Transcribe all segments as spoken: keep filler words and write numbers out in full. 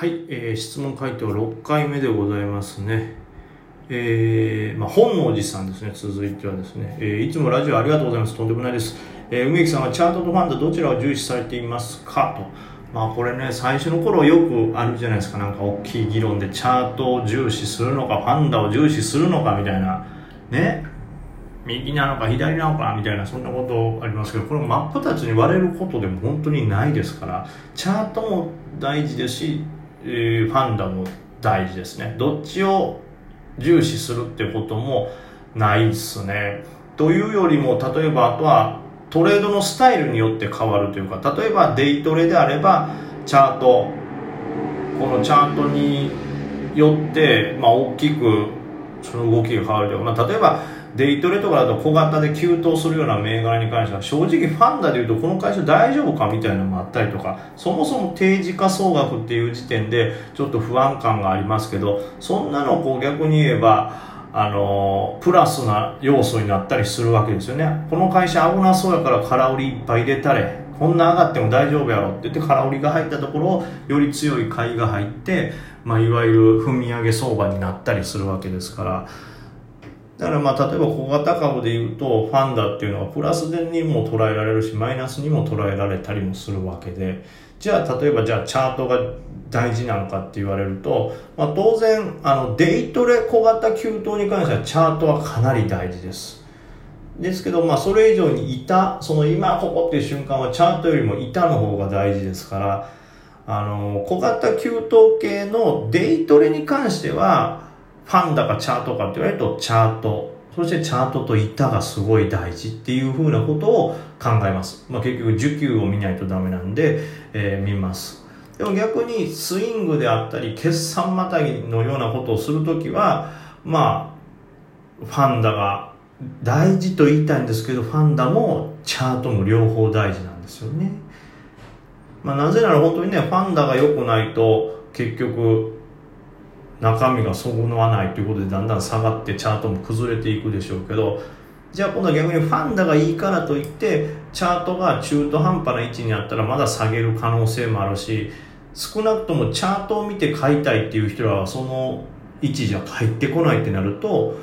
はい、えー、質問回答ろっかいめでございますね。えー、まあ、本能寺さんですね。続いてはですね、えー、いつもラジオありがとうございます。とんでもないです、えー、梅木さんはチャートとファンドどちらを重視されていますかと。まあこれね、最初の頃よくあるじゃないですか。なんか大きい議論でチャートを重視するのかファンドを重視するのかみたいなね、右なのか左なのかみたいな、そんなことありますけど、これ真っ二つに割れることでも本当にないですから、チャートも大事ですし、えー、ファンダも大事ですね。どっちを重視するってこともないですね。というよりも、例えばあとはトレードのスタイルによって変わるというか、例えばデイトレであればチャート、このチャートによって、まあ、大きくその動きが変わるというか、まあ、例えばデイトレとかだと小型で急騰するような銘柄に関しては、正直ファンダで言うとこの会社大丈夫かみたいなのもあったりとか、そもそも定時価総額っていう時点でちょっと不安感がありますけど、そんなのをこう逆に言えばあのプラスな要素になったりするわけですよね。この会社危なそうやから空売りいっぱい入れたれ、こんな上がっても大丈夫やろって言って空売りが入ったところをより強い買いが入って、まあ、いわゆる踏み上げ相場になったりするわけですから、だからまあ例えば小型株でいうとファンダっていうのはプラスにも捉えられるしマイナスにも捉えられたりもするわけで、じゃあ例えばじゃあチャートが大事なのかって言われると、まあ、当然あのデイトレ小型急騰に関してはチャートはかなり大事です。ですけど、まあそれ以上に板、その今ここっていう瞬間はチャートよりも板の方が大事ですから、あの小型急騰系のデイトレに関してはファンダかチャートかって言われるとチャート、そしてチャートと板がすごい大事っていう風なことを考えます。まあ結局需給を見ないとダメなんで、えー、見ます。でも逆にスイングであったり決算またぎのようなことをするときは、まあファンダが大事と言いたいんですけど、ファンダもチャートも両方大事なんですよね。まあなぜなら本当にね、ファンダが良くないと結局中身が損わないということでだんだん下がってチャートも崩れていくでしょうけど、じゃあ今度は逆にファンダがいいからといってチャートが中途半端な位置にあったらまだ下げる可能性もあるし、少なくともチャートを見て買いたいっていう人はその位置じゃ入ってこないってなると、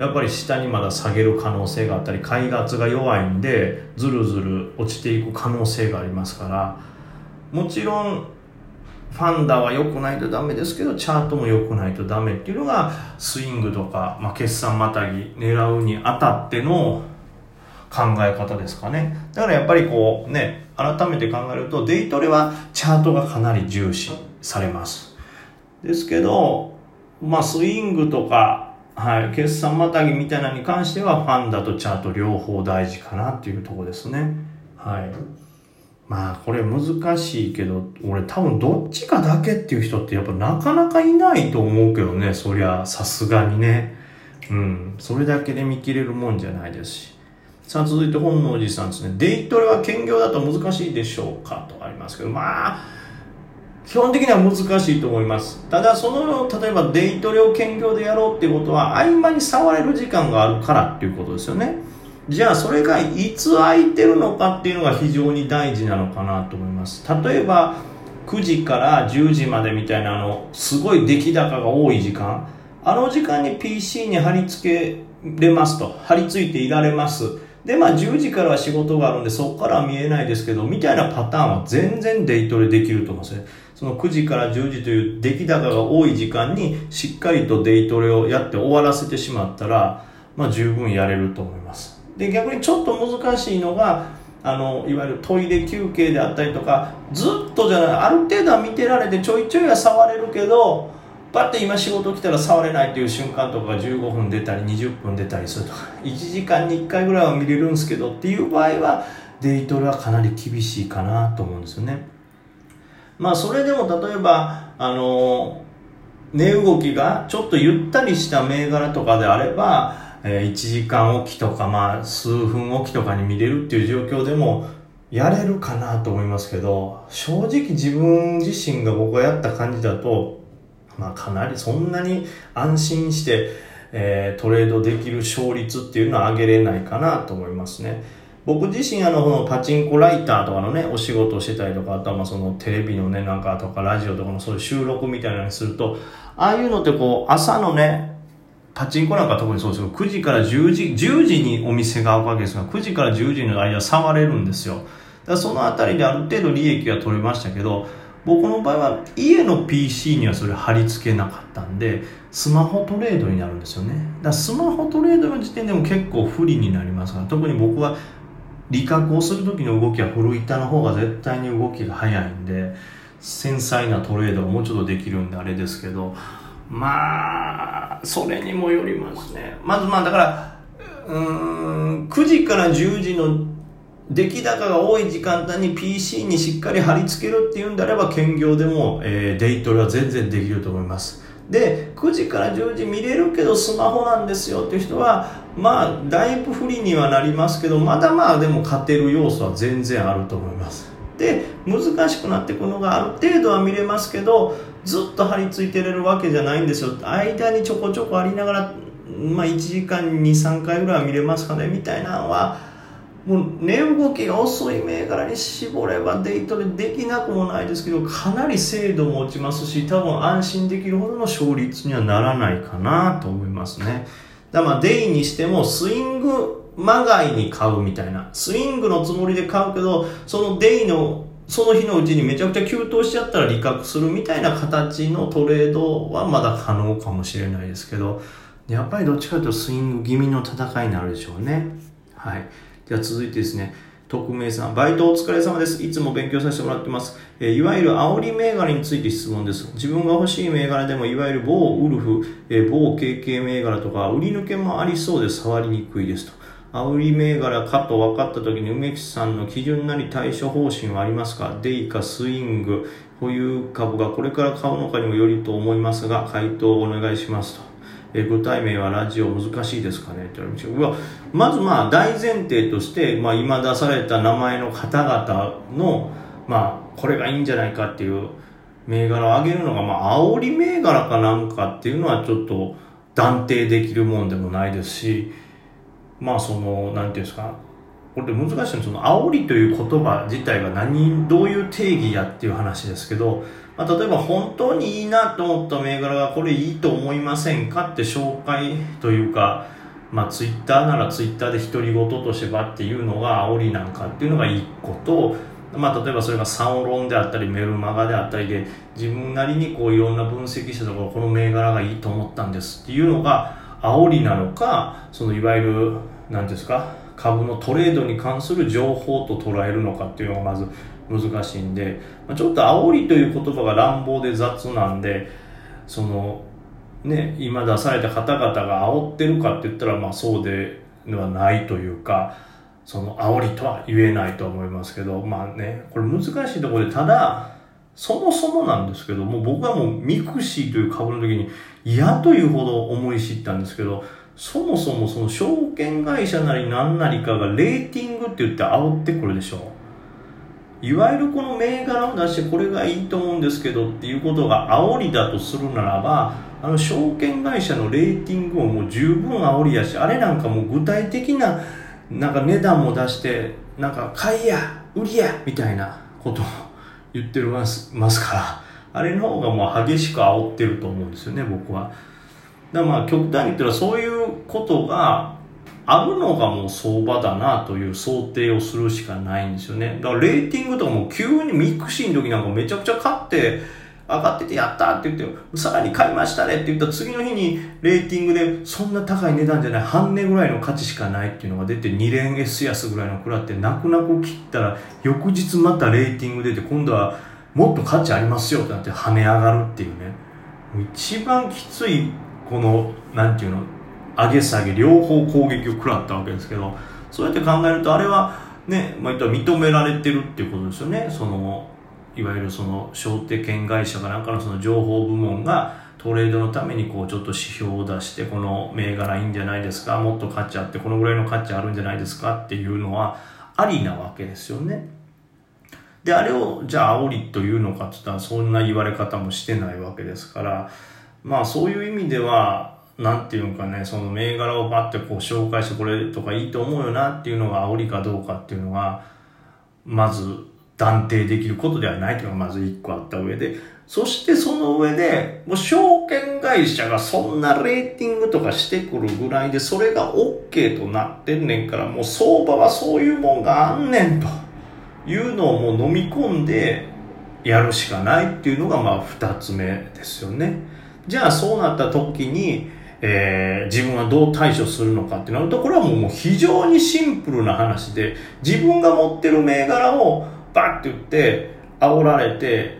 やっぱり下にまだ下げる可能性があったり、買い圧が弱いんでずるずる落ちていく可能性がありますから、もちろんファンダは良くないとダメですけど、チャートも良くないとダメっていうのがスイングとか、まあ、決算またぎ狙うにあたっての考え方ですかね。だからやっぱりこうね、改めて考えるとデイトレはチャートがかなり重視されます。ですけど、まあスイングとか、はい、決算またぎみたいなのに関してはファンダとチャート両方大事かなっていうところですね。はい。まあこれ難しいけど、俺多分どっちかだけっていう人ってやっぱなかなかいないと思うけどね、そりゃさすがにね、うん、それだけで見切れるもんじゃないですし。さあ続いて本能寺さんですね。デイトレは兼業だと難しいでしょうかとありますけど、まあ基本的には難しいと思います。ただその例えばデイトレを兼業でやろうっていうことは合間に触れる時間があるからっていうことですよね。じゃあそれがいつ空いてるのかっていうのが非常に大事なのかなと思います。例えばくじからじゅうじまでみたいな、あのすごい出来高が多い時間、あの時間に ピーシー に貼り付けれますと、貼り付いていられます。でまあじゅうじからは仕事があるんでそこからは見えないですけどみたいなパターンは全然デイトレできると思うんですね。そのくじからじゅうじという出来高が多い時間にしっかりとデイトレをやって終わらせてしまったら、まあ十分やれると思います。で逆にちょっと難しいのが、あのいわゆるトイレ休憩であったりとか、ずっとじゃない、ある程度は見てられてちょいちょいは触れるけど、パッて今仕事来たら触れないという瞬間とかがじゅうごふん出たりにじゅっぷん出たりするとか、いちじかんにいっかいぐらいは見れるんですけどっていう場合はデイトレはかなり厳しいかなと思うんですよね。まあそれでも例えばあの値動きがちょっとゆったりした銘柄とかであれば、いちじかんおきとか、まあ数分おきとかに見れるっていう状況でもやれるかなと思いますけど、正直自分自身が僕がやった感じだと、まあかなりそんなに安心して、えー、トレードできる勝率っていうのは上げれないかなと思いますね。僕自身あのこのパチンコライターとかのねお仕事をしてたりとか、あとはまあそのテレビのねなんかとかラジオとかのそういう収録みたいなのにすると、ああいうのってこう朝のねパチンコなんか特にそうですけど、くじからじゅうじ、じゅうじにお店が開くわけですが、くじからじゅうじの間触れるんですよ。だからそのあたりである程度利益が取れましたけど、僕の場合は家の ピーシー にはそれ貼り付けなかったんで、スマホトレードになるんですよね。だからスマホトレードの時点でも結構不利になりますから、特に僕は利確をする時の動きは古板の方が絶対に動きが早いんで、繊細なトレードがもうちょっとできるんであれですけど、まあそれにもよりますね。まずまあだからうーんくじからじゅうじの出来高が多い時間帯に ピーシー にしっかり貼り付けるっていうんであれば、兼業でも、えー、デイトレは全然できると思います。でくじからじゅうじ見れるけどスマホなんですよっていう人は、まあだいぶ不利にはなりますけど、まだまあでも勝てる要素は全然あると思います。で難しくなってくるのが、ある程度は見れますけどずっと張り付いてれるわけじゃないんですよ。間にちょこちょこありながら、まあいちじかんにさんかいぐらいは見れますかねみたいなのは、もう値動きが遅い銘柄に絞ればデイトレできなくもないですけど、かなり精度も落ちますし、多分安心できるほどの勝率にはならないかなと思いますね。だからまあデイにしてもスイングまがいに買うみたいな、スイングのつもりで買うけど、そのデイのその日のうちにめちゃくちゃ急騰しちゃったら利確するみたいな形のトレードはまだ可能かもしれないですけど、やっぱりどっちかというとスイング気味の戦いになるでしょうね。はい、では続いてですね、匿名さん、バイトお疲れ様です。いつも勉強させてもらってます。えー、いわゆる煽り銘柄について質問です。自分が欲しい銘柄でもいわゆる某ウルフ、えー、某 ケーケー 銘柄とか売り抜けもありそうで触りにくいですと。煽り銘柄かと分かった時に梅木さんの基準なり対処方針はありますか？デイかスイング、保有株がこれから買うのかにもよりと思いますが回答をお願いしますと。え具体名はラジオ難しいですかねって言われましたけど、まずまあ大前提として、まあ、今出された名前の方々の、まあ、これがいいんじゃないかっていう銘柄を挙げるのが、まあ、煽り銘柄かなんかっていうのはちょっと断定できるもんでもないですし、まあその、なんていうんですか、これ難しいの、その煽りという言葉自体が何、どういう定義やっていう話ですけど、まあ、例えば本当にいいなと思った銘柄がこれいいと思いませんかって紹介というか、まあツイッターならツイッターで独り言としてばっていうのが煽りなんかっていうのが一個と、まあ例えばそれがサオロンであったりメルマガであったりで、自分なりにこういろんな分析したところこの銘柄がいいと思ったんですっていうのが煽りなのか、そのいわゆる何ですか、株のトレードに関する情報と捉えるのかっていうのがまず難しいんで、ちょっと煽りという言葉が乱暴で雑なんで、そのね今出された方々が煽ってるかって言ったら、まあそうではないというか、その煽りとは言えないと思いますけど、まあねこれ難しいところで、ただそもそもなんですけども、僕はもうミクシーという株の時に嫌というほど思い知ったんですけど、そもそもその証券会社なり何なりかがレーティングって言って煽ってくるでしょ。いわゆるこの銘柄を出してこれがいいと思うんですけどっていうことが煽りだとするならば、あの証券会社のレーティングももう十分煽りやし、あれなんかもう具体的ななんか値段も出して、なんか買いや売りやみたいなことを言ってますから、あれの方がもう激しく煽ってると思うんですよね、僕は。だからまあ極端に言ったらそういうことがあるのがもう相場だなという想定をするしかないんですよね。だからレーティングとかも急にミクシーの時なんかめちゃくちゃ買って上がっててやったって言ってさらに買いましたねって言った次の日にレーティングでそんな高い値段じゃない半値ぐらいの価値しかないっていうのが出てにれん S 安ぐらいのくらって泣く泣く切ったら、翌日またレーティング出て今度はもっと価値ありますよってなって跳ね上がるっていうね、一番きついこのなんていうの上げ下げ両方攻撃を食らったわけですけど、そうやって考えるとあれはね、まあ、認められてるっていうことですよね。そのいわゆるその商定権会社かなんかのその情報部門がトレードのためにこうちょっと指標を出して、この銘柄いいんじゃないですか、もっと価値あってこのぐらいの価値あるんじゃないですかっていうのはありなわけですよね。であれをじゃあ煽りというのかって言ったらそんな言われ方もしてないわけですから、まあそういう意味ではなんていうのかね、その銘柄をパッてこう紹介してこれとかいいと思うよなっていうのが煽りかどうかっていうのがまず断定できることではないというのがまず一個あった上で、そしてその上でもう証券会社がそんなレーティングとかしてくるぐらいでそれが OK となってんねんから、もう相場はそういうもんがあんねんというのをもう飲み込んでやるしかないっていうのがまあ二つ目ですよね。じゃあそうなった時に、えー、自分はどう対処するのかってなると、これはもう非常にシンプルな話で、自分が持ってる銘柄をバッて言って煽られて、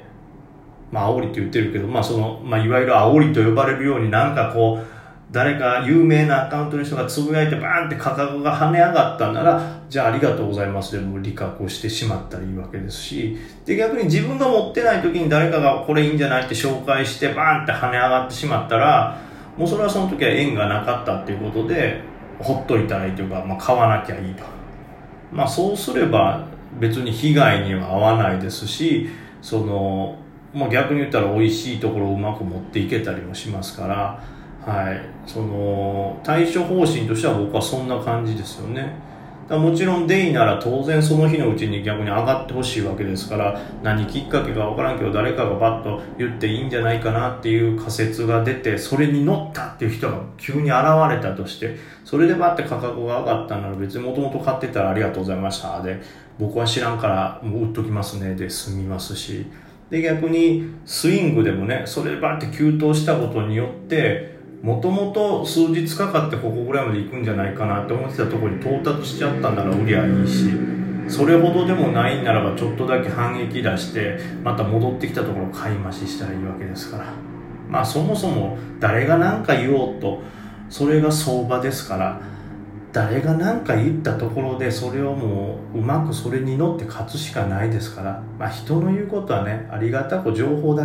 まあ煽りって言ってるけど、まあその、まあいわゆる煽りと呼ばれるようになんかこう、誰か有名なアカウントの人がつぶやいてバーンって価格が跳ね上がったなら、じゃあありがとうございますでも利確をしてしまったらいいわけですし、で逆に自分が持ってない時に誰かがこれいいんじゃないって紹介してバーンって跳ね上がってしまったら、もうそれはその時は縁がなかったっていうことでほっといたらいいというか、まあ買わなきゃいいと。まあそうすれば別に被害には合わないですし、その、まあ逆に言ったら美味しいところをうまく持っていけたりもしますから、はい、その対処方針としては僕はそんな感じですよね。だもちろんデイなら当然その日のうちに逆に上がってほしいわけですから、何きっかけかわからんけど誰かがバッと言っていいんじゃないかなっていう仮説が出て、それに乗ったっていう人が急に現れたとして、それでバッて価格が上がったなら別にもともと買ってたらありがとうございましたで、僕は知らんからもう売っときますねで済みますし、で逆にスイングでもね、それでバッて急騰したことによってもともと数日かかってここぐらいまで行くんじゃないかなって思ってたところに到達しちゃったんなら売りゃいいし、それほどでもないならばちょっとだけ反撃出してまた戻ってきたところを買い増ししたらいいわけですから、まあそもそも誰が何か言おうとそれが相場ですから、誰が何か言ったところでそれをもううまくそれに乗って勝つしかないですから、まあ人の言うことはね、ありがたく情報だ